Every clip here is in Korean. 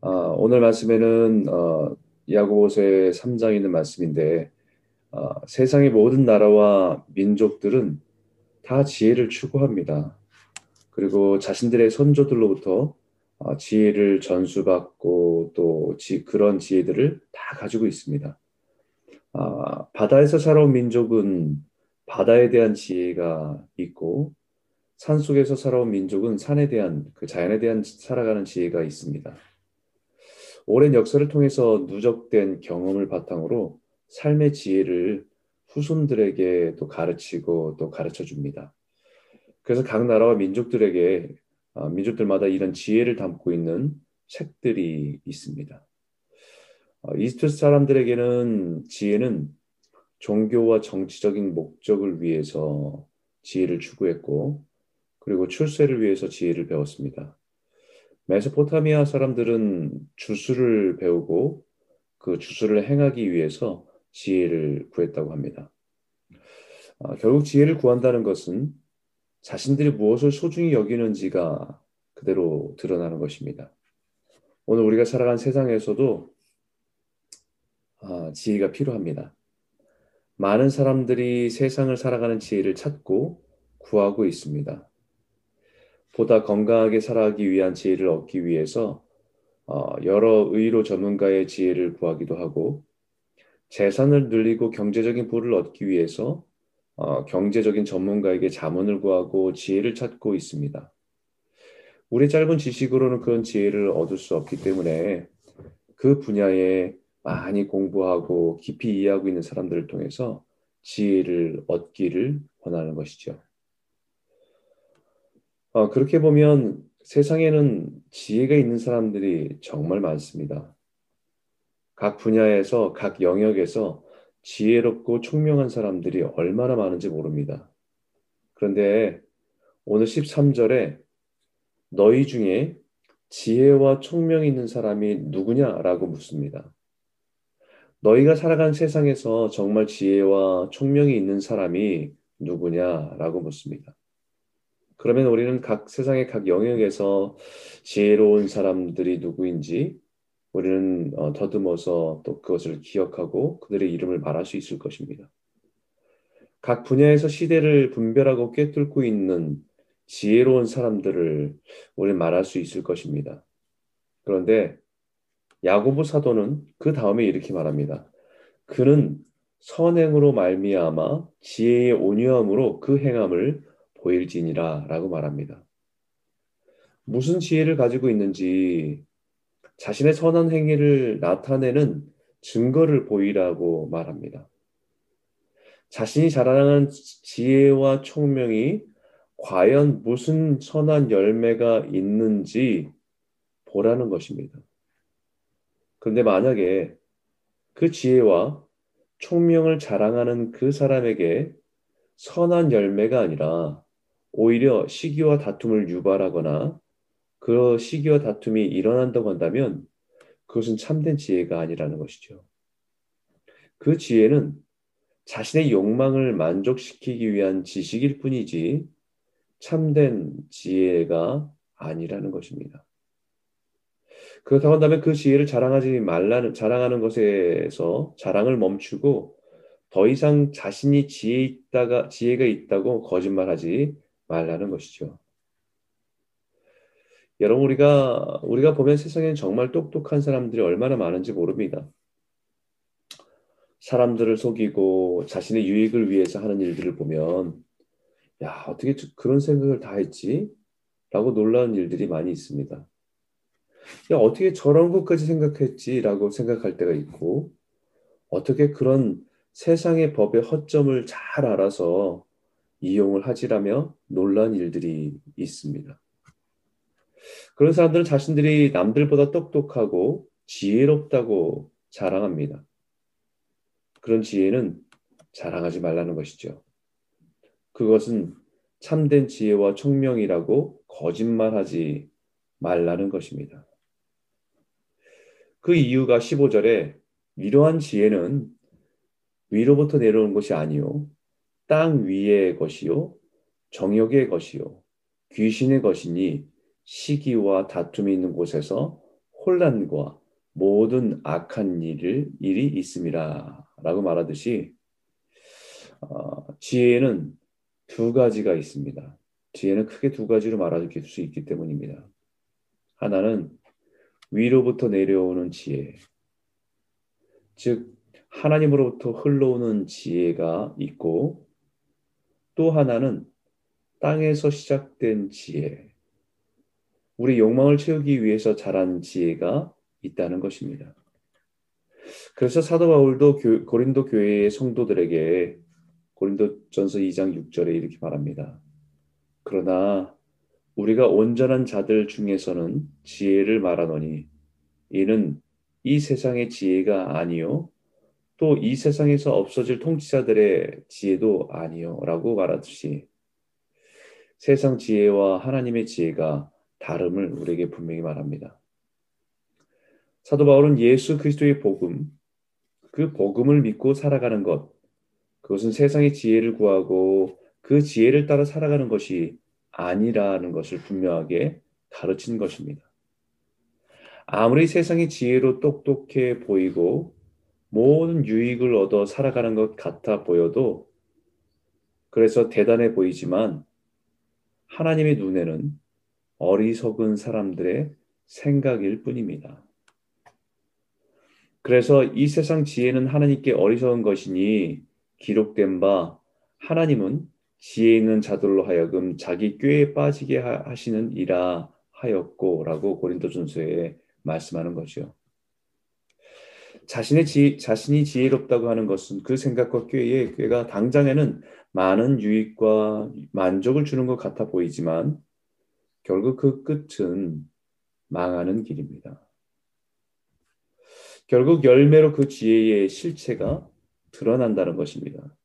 오늘 말씀에는 야고보서의 3장에 있는 말씀인데, 세상의 모든 나라와 민족들은 다 지혜를 추구합니다. 그리고 자신들의 선조들로부터 지혜를 전수받고 또 그런 지혜들을 다 가지고 있습니다. 바다에서 살아온 민족은 바다에 대한 지혜가 있고, 산 속에서 살아온 민족은 산에 대한, 그 자연에 대한 살아가는 지혜가 있습니다. 오랜 역사를 통해서 누적된 경험을 바탕으로 삶의 지혜를 후손들에게 또 가르치고 또 가르쳐 줍니다. 그래서 각 나라와 민족들에게, 민족들마다 이런 지혜를 담고 있는 책들이 있습니다. 이집트 사람들에게는 지혜는 종교와 정치적인 목적을 위해서 지혜를 추구했고, 그리고 출세를 위해서 지혜를 배웠습니다. 메소포타미아 사람들은 주술을 배우고 그 주술을 행하기 위해서 지혜를 구했다고 합니다. 결국 지혜를 구한다는 것은 자신들이 무엇을 소중히 여기는지가 그대로 드러나는 것입니다. 오늘 우리가 살아가는 세상에서도 지혜가 필요합니다. 많은 사람들이 세상을 살아가는 지혜를 찾고 구하고 있습니다. 보다 건강하게 살아가기 위한 지혜를 얻기 위해서 여러 의료 전문가의 지혜를 구하기도 하고, 재산을 늘리고 경제적인 부를 얻기 위해서 경제적인 전문가에게 자문을 구하고 지혜를 찾고 있습니다. 우리 짧은 지식으로는 그런 지혜를 얻을 수 없기 때문에 그 분야에 많이 공부하고 깊이 이해하고 있는 사람들을 통해서 지혜를 얻기를 원하는 것이죠. 그렇게 보면 세상에는 지혜가 있는 사람들이 정말 많습니다. 각 분야에서, 각 영역에서 지혜롭고 총명한 사람들이 얼마나 많은지 모릅니다. 그런데 오늘 13절에 너희 중에 지혜와 총명이 있는 사람이 누구냐라고 묻습니다. 너희가 살아가는 세상에서 정말 지혜와 총명이 있는 사람이 누구냐라고 묻습니다. 그러면 우리는 각 세상의 각 영역에서 지혜로운 사람들이 누구인지 우리는 더듬어서 또 그것을 기억하고 그들의 이름을 말할 수 있을 것입니다. 각 분야에서 시대를 분별하고 꿰뚫고 있는 지혜로운 사람들을 우리는 말할 수 있을 것입니다. 그런데 야고보 사도는 그 다음에 이렇게 말합니다. 그는 선행으로 말미암아 지혜의 온유함으로 그 행함을 보일지니라 라고 말합니다. 무슨 지혜를 가지고 있는지 자신의 선한 행위를 나타내는 증거를 보이라고 말합니다. 자신이 자랑하는 지혜와 총명이 과연 무슨 선한 열매가 있는지 보라는 것입니다. 그런데 만약에 그 지혜와 총명을 자랑하는 그 사람에게 선한 열매가 아니라 오히려 시기와 다툼을 유발하거나 그 시기와 다툼이 일어난다고 한다면 그것은 참된 지혜가 아니라는 것이죠. 그 지혜는 자신의 욕망을 만족시키기 위한 지식일 뿐이지 참된 지혜가 아니라는 것입니다. 그렇다고 한다면 그 지혜를 자랑하지 말라는, 자랑하는 것에서 자랑을 멈추고 더 이상 자신이 지혜가 있다고 거짓말하지 말라는 것이죠. 여러분, 우리가 보면 세상에는 정말 똑똑한 사람들이 얼마나 많은지 모릅니다. 사람들을 속이고 자신의 유익을 위해서 하는 일들을 보면, 야, 어떻게 그런 생각을 다 했지? 라고 놀라운 일들이 많이 있습니다. 야, 어떻게 저런 것까지 생각했지? 라고 생각할 때가 있고, 어떻게 그런 세상의 법의 허점을 잘 알아서 이용을 하지라며 놀란 일들이 있습니다. 그런 사람들은 자신들이 남들보다 똑똑하고 지혜롭다고 자랑합니다. 그런 지혜는 자랑하지 말라는 것이죠. 그것은 참된 지혜와 총명이라고 거짓말하지 말라는 것입니다. 그 이유가 15절에 이러한 지혜는 위로부터 내려오는 것이 아니요 땅 위의 것이요 정욕의 것이요 귀신의 것이니 시기와 다툼이 있는 곳에서 혼란과 모든 악한 일이 있음이라 라고 말하듯이 지혜는 두 가지가 있습니다. 지혜는 크게 두 가지로 말할 수 있기 때문입니다. 하나는 위로부터 내려오는 지혜, 즉 하나님으로부터 흘러오는 지혜가 있고, 또 하나는 땅에서 시작된 지혜, 우리 욕망을 채우기 위해서 자란 지혜가 있다는 것입니다. 그래서 사도 바울도 고린도 교회의 성도들에게 고린도전서 2장 6절에 이렇게 말합니다. 그러나 우리가 온전한 자들 중에서는 지혜를 말하노니 이는 이 세상의 지혜가 아니요 또 이 세상에서 없어질 통치자들의 지혜도 아니요 라고 말하듯이 세상 지혜와 하나님의 지혜가 다름을 우리에게 분명히 말합니다. 사도 바울은 예수 그리스도의 복음, 그 복음을 믿고 살아가는 것, 그것은 세상의 지혜를 구하고 그 지혜를 따라 살아가는 것이 아니라는 것을 분명하게 가르친 것입니다. 아무리 세상의 지혜로 똑똑해 보이고 모든 유익을 얻어 살아가는 것 같아 보여도, 그래서 대단해 보이지만 하나님의 눈에는 어리석은 사람들의 생각일 뿐입니다. 그래서 이 세상 지혜는 하나님께 어리석은 것이니 기록된 바 하나님은 지혜 있는 자들로 하여금 자기 꾀에 빠지게 하시는 이라 하였고 라고 고린도전서에 말씀하는 거죠. 자신이 지혜롭다고 하는 것은 그 생각과 꾀가 당장에는 많은 유익과 만족을 주는 것 같아 보이지만 결국 그 끝은 망하는 길입니다. 결국 열매로 그 지혜의 실체가 드러난다는 것입니다.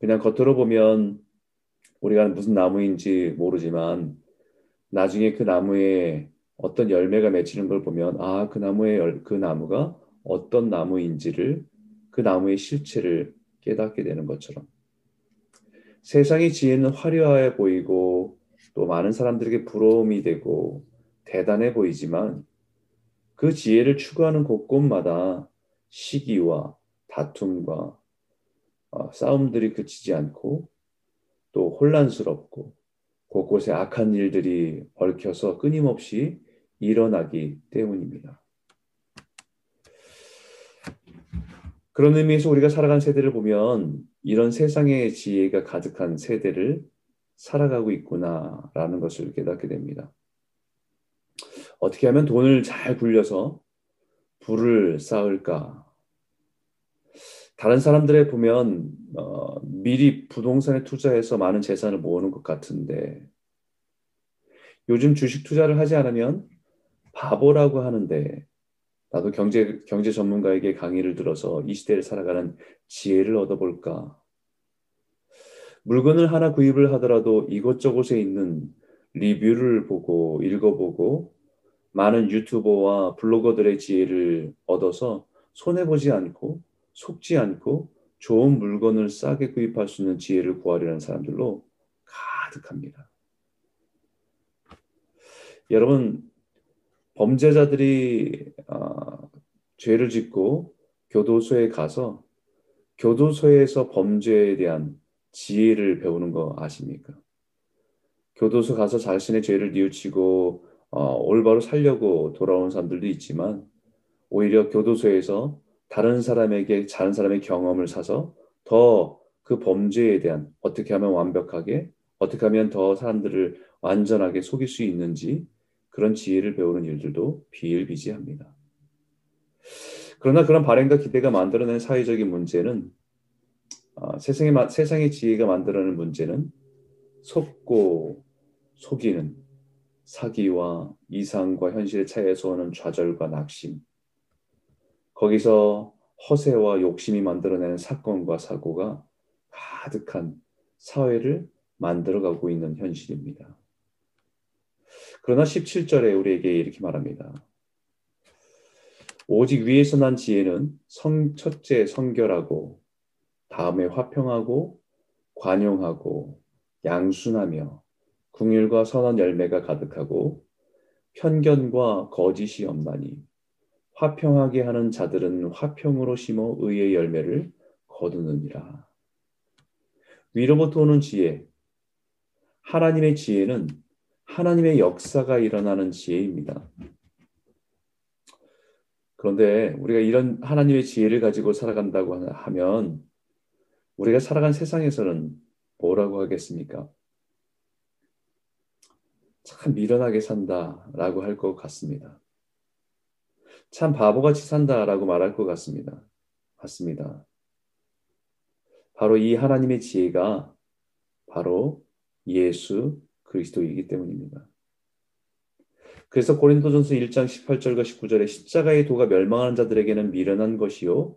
그냥 겉으로 보면 우리가 무슨 나무인지 모르지만 나중에 그 나무에 어떤 열매가 맺히는 걸 보면 그 나무가 어떤 나무인지를, 그 나무의 실체를 깨닫게 되는 것처럼 세상의 지혜는 화려해 보이고 또 많은 사람들에게 부러움이 되고 대단해 보이지만 그 지혜를 추구하는 곳곳마다 시기와 다툼과 싸움들이 그치지 않고 또 혼란스럽고 곳곳에 악한 일들이 얽혀서 끊임없이 일어나기 때문입니다. 그런 의미에서 우리가 살아간 세대를 보면 이런 세상의 지혜가 가득한 세대를 살아가고 있구나라는 것을 깨닫게 됩니다. 어떻게 하면 돈을 잘 굴려서 부를 쌓을까? 다른 사람들에 보면 미리 부동산에 투자해서 많은 재산을 모으는 것 같은데, 요즘 주식 투자를 하지 않으면 바보라고 하는데, 나도 경제 전문가에게 강의를 들어서 이 시대를 살아가는 지혜를 얻어볼까? 물건을 하나 구입을 하더라도 이곳저곳에 있는 리뷰를 보고 읽어보고 많은 유튜버와 블로거들의 지혜를 얻어서 손해보지 않고 속지 않고 좋은 물건을 싸게 구입할 수 있는 지혜를 구하려는 사람들로 가득합니다. 여러분, 범죄자들이 죄를 짓고 교도소에 가서 교도소에서 범죄에 대한 지혜를 배우는 거 아십니까? 교도소 가서 자신의 죄를 뉘우치고 올바로 살려고 돌아온 사람들도 있지만, 오히려 교도소에서 다른 사람의 경험을 사서 더 그 범죄에 대한, 어떻게 하면 완벽하게, 어떻게 하면 더 사람들을 완전하게 속일 수 있는지, 그런 지혜를 배우는 일들도 비일비재합니다. 그러나 그런 바램과 기대가 만들어낸 사회적인 문제는, 세상의 지혜가 만들어낸 문제는 속고 속이는 사기와 이상과 현실의 차이에서 오는 좌절과 낙심, 거기서 허세와 욕심이 만들어내는 사건과 사고가 가득한 사회를 만들어가고 있는 현실입니다. 그러나 17절에 우리에게 이렇게 말합니다. 오직 위에서 난 지혜는 첫째 성결하고, 다음에 화평하고, 관용하고, 양순하며, 긍휼과 선한 열매가 가득하고, 편견과 거짓이 없나니 화평하게 하는 자들은 화평으로 심어 의의 열매를 거두느니라. 위로부터 오는 지혜, 하나님의 지혜는 하나님의 역사가 일어나는 지혜입니다. 그런데 우리가 이런 하나님의 지혜를 가지고 살아간다고 하면 우리가 살아간 세상에서는 뭐라고 하겠습니까? 참 미련하게 산다라고 할 것 같습니다. 참 바보같이 산다라고 말할 것 같습니다. 맞습니다. 바로 이 하나님의 지혜가 바로 예수 그리스도이기 때문입니다. 그래서 고린도전서 1장 18절과 19절에 십자가의 도가 멸망하는 자들에게는 미련한 것이요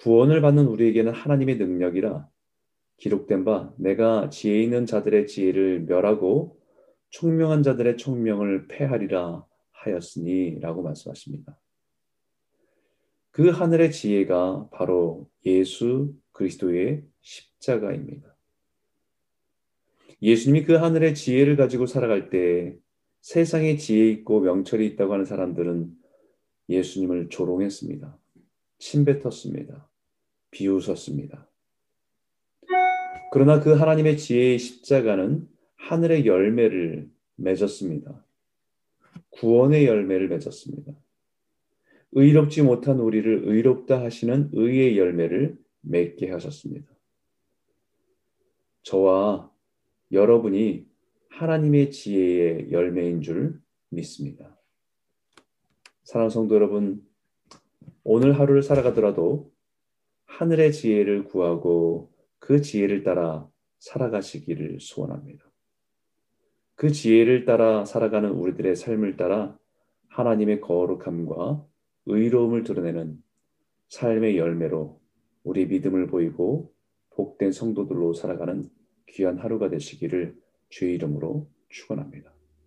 구원을 받는 우리에게는 하나님의 능력이라 기록된 바 내가 지혜 있는 자들의 지혜를 멸하고 총명한 자들의 총명을 폐하리라 하였으니 라고 말씀하십니다. 그 하늘의 지혜가 바로 예수 그리스도의 십자가입니다. 예수님이 그 하늘의 지혜를 가지고 살아갈 때 세상에 지혜 있고 명철이 있다고 하는 사람들은 예수님을 조롱했습니다. 침뱉었습니다. 비웃었습니다. 그러나 그 하나님의 지혜의 십자가는 하늘의 열매를 맺었습니다. 구원의 열매를 맺었습니다. 의롭지 못한 우리를 의롭다 하시는 의의 열매를 맺게 하셨습니다. 저와 여러분이 하나님의 지혜의 열매인 줄 믿습니다. 사랑하는 성도 여러분, 오늘 하루를 살아가더라도 하늘의 지혜를 구하고 그 지혜를 따라 살아가시기를 소원합니다. 그 지혜를 따라 살아가는 우리들의 삶을 따라 하나님의 거룩함과 의로움을 드러내는 삶의 열매로 우리 믿음을 보이고 복된 성도들로 살아가는 귀한 하루가 되시기를 주의 이름으로 축원합니다.